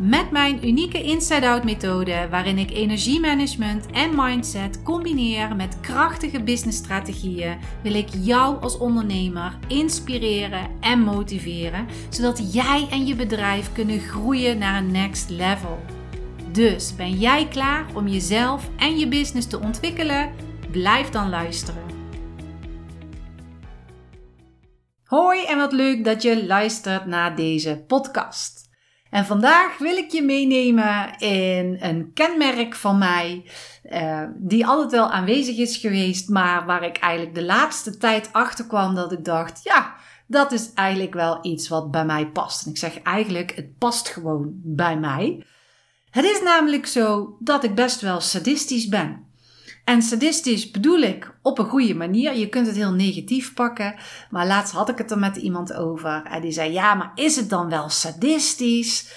Met mijn unieke inside-out methode waarin ik energiemanagement en mindset combineer met krachtige businessstrategieën wil ik jou als ondernemer inspireren en motiveren, zodat jij en je bedrijf kunnen groeien naar een next level. Dus ben jij klaar om jezelf en je business te ontwikkelen? Blijf dan luisteren. Hoi en wat leuk dat je luistert naar deze podcast. En vandaag wil ik je meenemen in een kenmerk van mij die altijd wel aanwezig is geweest, maar waar ik eigenlijk de laatste tijd achter kwam dat ik dacht, ja, dat is eigenlijk wel iets wat bij mij past. En ik zeg eigenlijk, het past gewoon bij mij. Het is namelijk zo dat ik best wel sadistisch ben. En sadistisch bedoel ik op een goede manier. Je kunt het heel negatief pakken. Maar laatst had ik het er met iemand over. En die zei, ja, maar is het dan wel sadistisch?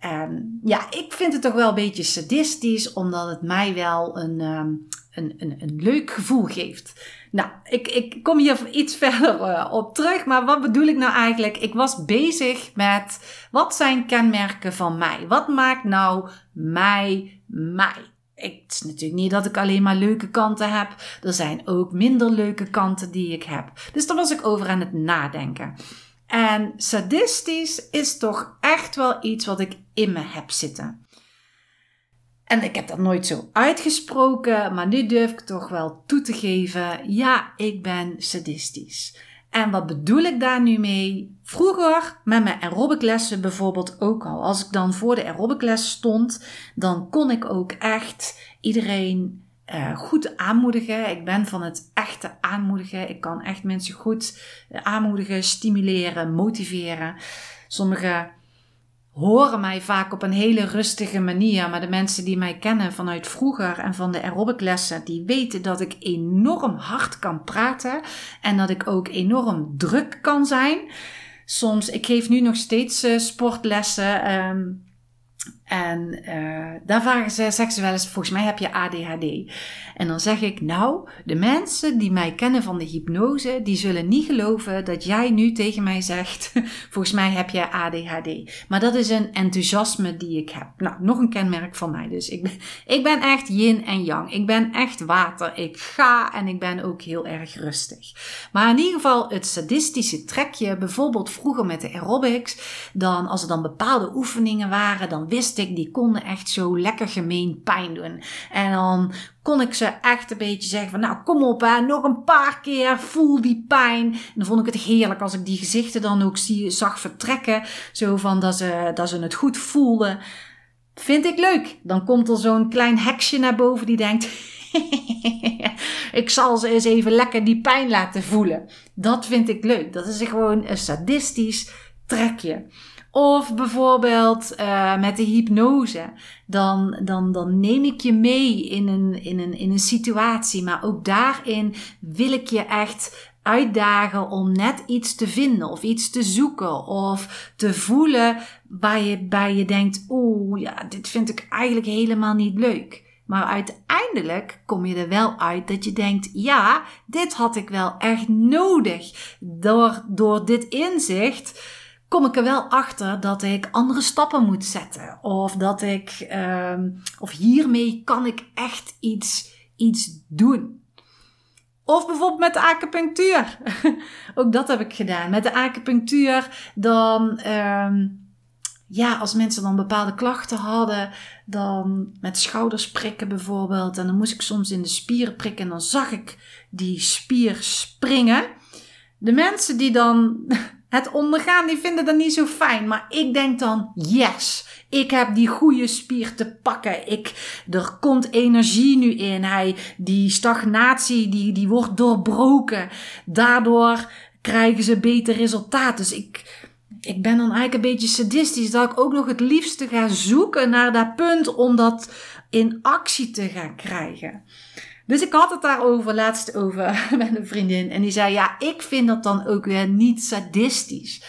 En ja, ik vind het toch wel een beetje sadistisch. Omdat het mij wel een leuk gevoel geeft. Nou, ik kom hier iets verder op terug. Maar wat bedoel ik nou eigenlijk? Ik was bezig met, wat zijn kenmerken van mij? Wat maakt nou mij? Het is natuurlijk niet dat ik alleen maar leuke kanten heb. Er zijn ook minder leuke kanten die ik heb. Dus daar was ik over aan het nadenken. En sadistisch is toch echt wel iets wat ik in me heb zitten. En ik heb dat nooit zo uitgesproken, maar nu durf ik toch wel toe te geven. Ja, ik ben sadistisch. En wat bedoel ik daar nu mee? Vroeger, met mijn aerobiclessen bijvoorbeeld ook al. Als ik dan voor de aerobicles stond, dan kon ik ook echt iedereen goed aanmoedigen. Ik ben van het echte aanmoedigen. Ik kan echt mensen goed aanmoedigen, stimuleren, motiveren. Sommigen horen mij vaak op een hele rustige manier. Maar de mensen die mij kennen vanuit vroeger en van de aerobiclessen, die weten dat ik enorm hard kan praten. En dat ik ook enorm druk kan zijn. Soms, ik geef nu nog steeds sportlessen. Daar zeggen ze wel eens, volgens mij heb je ADHD. En dan zeg ik, nou, de mensen die mij kennen van de hypnose, die zullen niet geloven dat jij nu tegen mij zegt, volgens mij heb je ADHD. Maar dat is een enthousiasme die ik heb. Nou, nog een kenmerk van mij dus. Ik ben echt yin en yang. Ik ben echt water. Ik ga en ik ben ook heel erg rustig. Maar in ieder geval het sadistische trekje, bijvoorbeeld vroeger met de aerobics, dan als er dan bepaalde oefeningen waren, dan wist ik, die konden echt zo lekker gemeen pijn doen. En dan kon ik ze echt een beetje zeggen van, nou kom op hè, nog een paar keer, voel die pijn. En dan vond ik het heerlijk als ik die gezichten dan ook zag vertrekken. Zo van dat ze het goed voelden. Vind ik leuk. Dan komt er zo'n klein heksje naar boven die denkt, ik zal ze eens even lekker die pijn laten voelen. Dat vind ik leuk. Dat is gewoon een sadistisch trekje. Of bijvoorbeeld met de hypnose. Dan neem ik je mee in een situatie. Maar ook daarin wil ik je echt uitdagen om net iets te vinden of iets te zoeken of te voelen waar je denkt, oeh, ja, dit vind ik eigenlijk helemaal niet leuk. Maar uiteindelijk kom je er wel uit dat je denkt, ja, dit had ik wel echt nodig. Door dit inzicht kom ik er wel achter dat ik andere stappen moet zetten. Of dat ik, of hiermee kan ik echt iets doen. Of bijvoorbeeld met de acupunctuur. Ook dat heb ik gedaan. Met de acupunctuur dan, ja, als mensen dan bepaalde klachten hadden, dan met schouders prikken bijvoorbeeld. En dan moest ik soms in de spieren prikken en dan zag ik die spier springen. De mensen die dan het ondergaan, die vinden dat niet zo fijn. Maar ik denk dan, yes, ik heb die goede spier te pakken. Er komt energie nu in. Die stagnatie, die wordt doorbroken. Daardoor krijgen ze beter resultaat. Dus ik ben dan eigenlijk een beetje sadistisch. Dat ik ook nog het liefste ga zoeken naar dat punt om dat in actie te gaan krijgen. Dus ik had het daarover laatst over met een vriendin. En die zei, ja, ik vind dat dan ook weer niet sadistisch.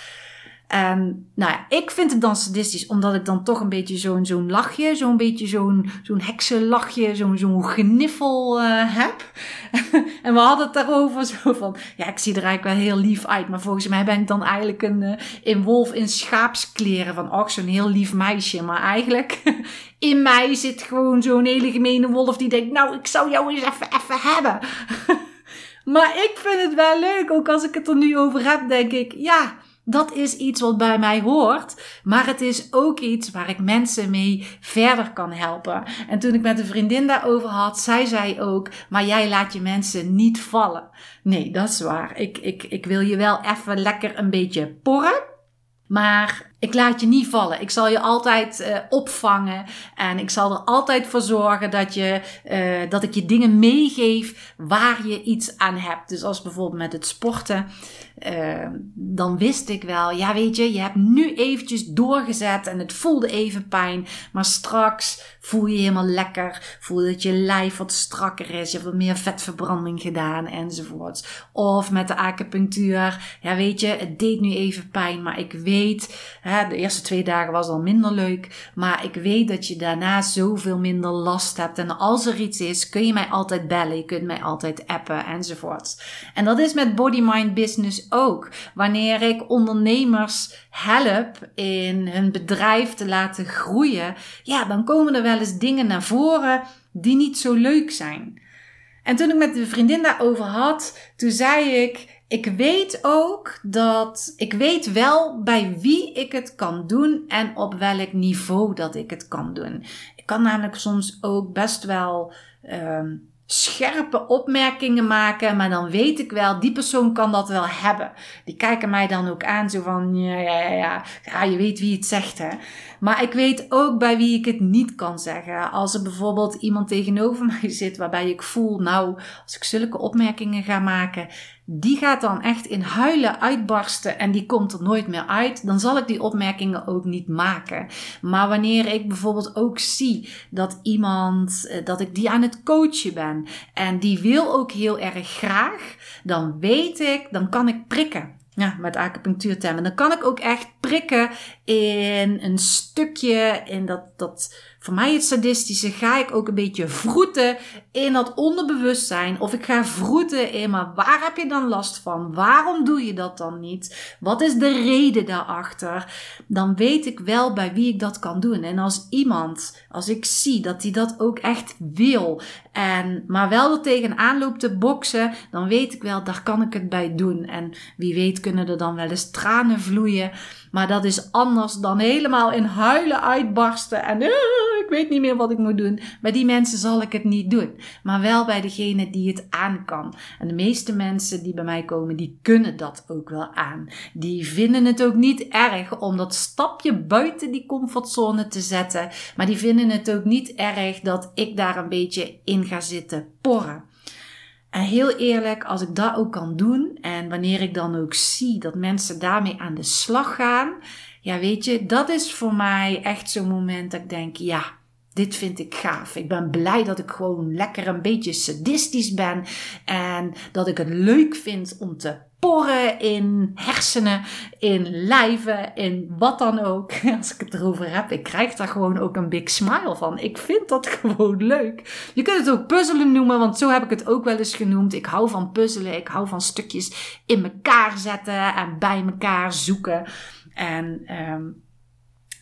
Nou ja, ik vind het dan sadistisch, omdat ik dan toch een beetje zo'n lachje, zo'n beetje zo'n heksenlachje, zo'n gniffel heb. En we hadden het daarover zo van, ja, ik zie er eigenlijk wel heel lief uit, maar volgens mij ben ik dan eigenlijk een wolf in schaapskleren van, och, zo'n heel lief meisje. Maar eigenlijk, in mij zit gewoon zo'n hele gemene wolf die denkt, nou, ik zou jou eens even hebben. Maar ik vind het wel leuk, ook als ik het er nu over heb, denk ik, ja, dat is iets wat bij mij hoort, maar het is ook iets waar ik mensen mee verder kan helpen. En toen ik met een vriendin daarover had, zei ook, maar jij laat je mensen niet vallen. Nee, dat is waar. Ik wil je wel even lekker een beetje porren, maar ik laat je niet vallen. Ik zal je altijd opvangen. En ik zal er altijd voor zorgen dat ik je dingen meegeef waar je iets aan hebt. Dus als bijvoorbeeld met het sporten. Dan wist ik wel. Ja, weet je. Je hebt nu eventjes doorgezet. En het voelde even pijn. Maar straks voel je helemaal lekker. Voel dat je lijf wat strakker is. Je hebt wat meer vetverbranding gedaan. Enzovoorts. Of met de acupunctuur. Ja, weet je. Het deed nu even pijn. Maar ik weet... De eerste 2 dagen was al minder leuk. Maar ik weet dat je daarna zoveel minder last hebt. En als er iets is, kun je mij altijd bellen. Je kunt mij altijd appen enzovoort. En dat is met Body Mind Business ook. Wanneer ik ondernemers help in hun bedrijf te laten groeien. Ja, dan komen er wel eens dingen naar voren die niet zo leuk zijn. En toen ik met een vriendin daarover had, toen zei ik... Ik weet wel bij wie ik het kan doen en op welk niveau dat ik het kan doen. Ik kan namelijk soms ook best wel scherpe opmerkingen maken, maar dan weet ik wel, die persoon kan dat wel hebben. Die kijken mij dan ook aan, zo van, ja, je weet wie het zegt, hè. Maar ik weet ook bij wie ik het niet kan zeggen. Als er bijvoorbeeld iemand tegenover mij zit, waarbij ik voel, nou, als ik zulke opmerkingen ga maken, die gaat dan echt in huilen uitbarsten en die komt er nooit meer uit. Dan zal ik die opmerkingen ook niet maken. Maar wanneer ik bijvoorbeeld ook zie dat ik die aan het coachen ben en die wil ook heel erg graag, dan kan ik prikken. Ja, met acupunctuurtemmen. Dan kan ik ook echt prikken in een stukje, in dat voor mij het sadistische, ga ik ook een beetje vroeten in dat onderbewustzijn. Of ik ga vroeten in, maar waar heb je dan last van? Waarom doe je dat dan niet? Wat is de reden daarachter? Dan weet ik wel bij wie ik dat kan doen. En als ik zie dat die dat ook echt wil, maar wel er tegenaan loopt te boksen, dan weet ik wel, daar kan ik het bij doen. En wie weet kunnen er dan wel eens tranen vloeien. Maar dat is anders dan helemaal in huilen uitbarsten en ik weet niet meer wat ik moet doen. Bij die mensen zal ik het niet doen. Maar wel bij degene die het aan kan. En de meeste mensen die bij mij komen, die kunnen dat ook wel aan. Die vinden het ook niet erg om dat stapje buiten die comfortzone te zetten. Maar die vinden het ook niet erg dat ik daar een beetje in ga zitten porren. En heel eerlijk, als ik dat ook kan doen en wanneer ik dan ook zie dat mensen daarmee aan de slag gaan, ja, weet je, dat is voor mij echt zo'n moment dat ik denk, ja, dit vind ik gaaf. Ik ben blij dat ik gewoon lekker een beetje sadistisch ben en dat ik het leuk vind om te porren in hersenen, in lijven, in wat dan ook. Als ik het erover heb, ik krijg daar gewoon ook een big smile van. Ik vind dat gewoon leuk. Je kunt het ook puzzelen noemen, want zo heb ik het ook wel eens genoemd. Ik hou van puzzelen, ik hou van stukjes in elkaar zetten en bij elkaar zoeken. En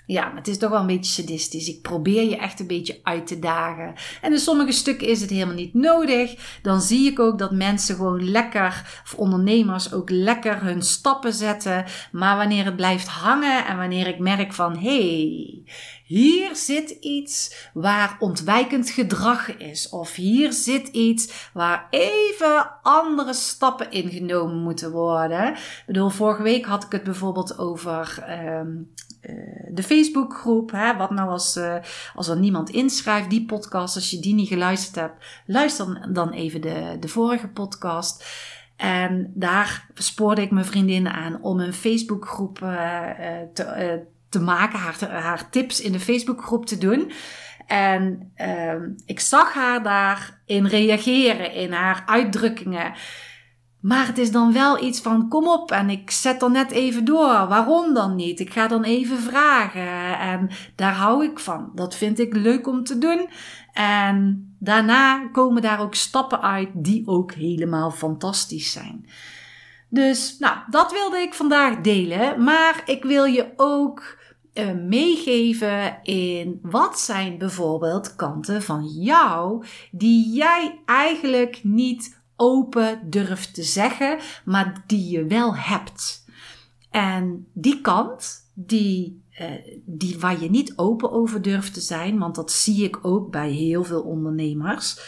ja, het is toch wel een beetje sadistisch. Ik probeer je echt een beetje uit te dagen. En in sommige stukken is het helemaal niet nodig. Dan zie ik ook dat mensen gewoon lekker, of ondernemers ook lekker hun stappen zetten. Maar wanneer het blijft hangen en wanneer ik merk van, hey, hier zit iets waar ontwijkend gedrag is. Of hier zit iets waar even andere stappen ingenomen moeten worden. Ik bedoel, vorige week had ik het bijvoorbeeld over de Facebookgroep. Hè? Wat nou als er niemand inschrijft, die podcast. Als je die niet geluisterd hebt, luister dan even de vorige podcast. En daar spoorde ik mijn vriendin aan om een Facebookgroep te maken, haar tips in de Facebookgroep te doen. En ik zag haar daarin reageren, in haar uitdrukkingen. Maar het is dan wel iets van kom op en ik zet dan net even door. Waarom dan niet? Ik ga dan even vragen en daar hou ik van. Dat vind ik leuk om te doen. En daarna komen daar ook stappen uit die ook helemaal fantastisch zijn. Dus nou, dat wilde ik vandaag delen. Maar ik wil je ook meegeven in wat zijn bijvoorbeeld kanten van jou die jij eigenlijk niet open durft te zeggen, maar die je wel hebt. En die kant, die waar je niet open over durft te zijn, want dat zie ik ook bij heel veel ondernemers.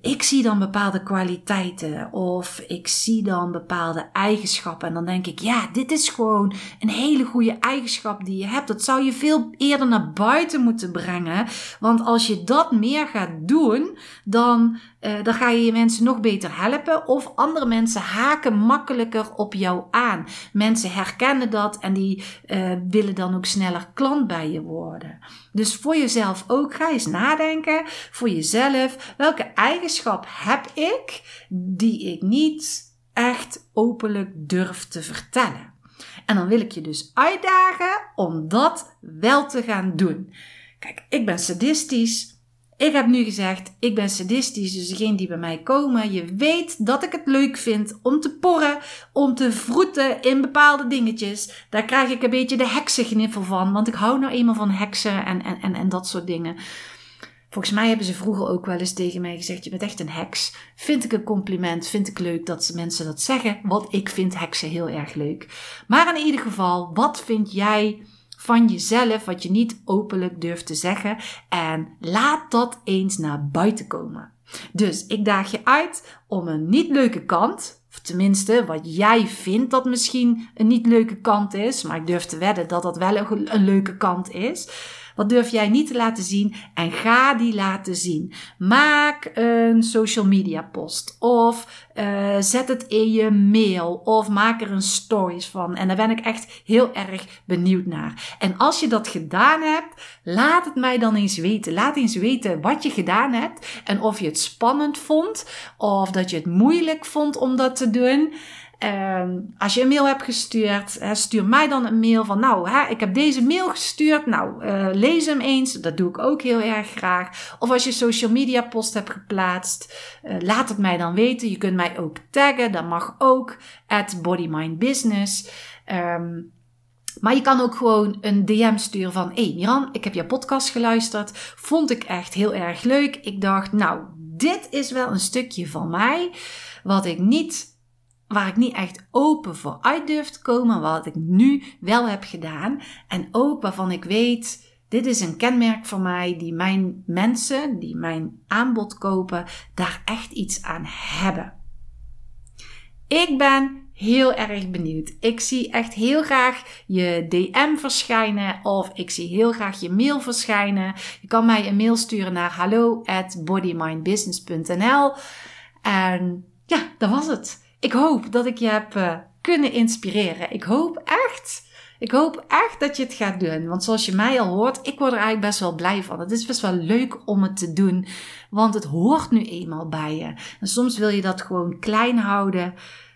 Ik zie dan bepaalde kwaliteiten of ik zie dan bepaalde eigenschappen en dan denk ik, ja, dit is gewoon een hele goede eigenschap die je hebt. Dat zou je veel eerder naar buiten moeten brengen, want als je dat meer gaat doen, dan ga je mensen nog beter helpen of andere mensen haken makkelijker op jou aan. Mensen herkennen dat en die willen dan ook sneller klant bij je worden. Dus voor jezelf ook, ga eens nadenken voor jezelf, welke eigenschap heb ik die ik niet echt openlijk durf te vertellen? En dan wil ik je dus uitdagen om dat wel te gaan doen. Kijk, ik ben sadistisch. Ik heb nu gezegd, ik ben sadistisch, dus degene die bij mij komen, je weet dat ik het leuk vind om te porren, om te vroeten in bepaalde dingetjes. Daar krijg ik een beetje de heksengniffel van, want ik hou nou eenmaal van heksen en dat soort dingen. Volgens mij hebben ze vroeger ook wel eens tegen mij gezegd, je bent echt een heks. Vind ik een compliment, vind ik leuk dat mensen dat zeggen, want ik vind heksen heel erg leuk. Maar in ieder geval, wat vind jij van jezelf, wat je niet openlijk durft te zeggen. En laat dat eens naar buiten komen. Dus ik daag je uit om een niet leuke kant, of tenminste wat jij vindt dat misschien een niet leuke kant is, maar ik durf te wedden dat dat wel een leuke kant is. Wat durf jij niet te laten zien? En ga die laten zien. Maak een social media post. Of zet het in je mail. Of maak er een stories van. En daar ben ik echt heel erg benieuwd naar. En als je dat gedaan hebt, laat het mij dan eens weten. Laat eens weten wat je gedaan hebt. En of je het spannend vond. Of dat je het moeilijk vond om dat te doen. Als je een mail hebt gestuurd, stuur mij dan een mail van ik heb deze mail gestuurd, lees hem eens, dat doe ik ook heel erg graag. Of als je social media post hebt geplaatst, laat het mij dan weten. Je kunt mij ook taggen, dat mag ook, @bodymindbusiness. Maar je kan ook gewoon een DM sturen van, hey Miran, ik heb jouw podcast geluisterd, vond ik echt heel erg leuk. Ik dacht, dit is wel een stukje van mij waar ik niet echt open voor uit durf te komen, wat ik nu wel heb gedaan. En ook waarvan ik weet, dit is een kenmerk van mij, die mijn mensen, die mijn aanbod kopen, daar echt iets aan hebben. Ik ben heel erg benieuwd. Ik zie echt heel graag je DM verschijnen of ik zie heel graag je mail verschijnen. Je kan mij een mail sturen naar hallo@bodymindbusiness.nl. En ja, dat was het. Ik hoop dat ik je heb kunnen inspireren. Ik hoop echt dat je het gaat doen. Want zoals je mij al hoort, ik word er eigenlijk best wel blij van. Het is best wel leuk om het te doen. Want het hoort nu eenmaal bij je. En soms wil je dat gewoon klein houden.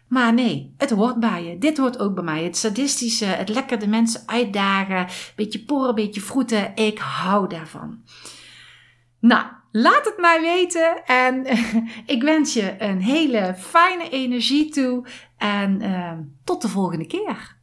Maar nee, het hoort bij je. Dit hoort ook bij mij. Het sadistische, het lekker de mensen uitdagen. Beetje porren, beetje vroeten. Ik hou daarvan. Laat het mij weten en ik wens je een hele fijne energie toe en tot de volgende keer.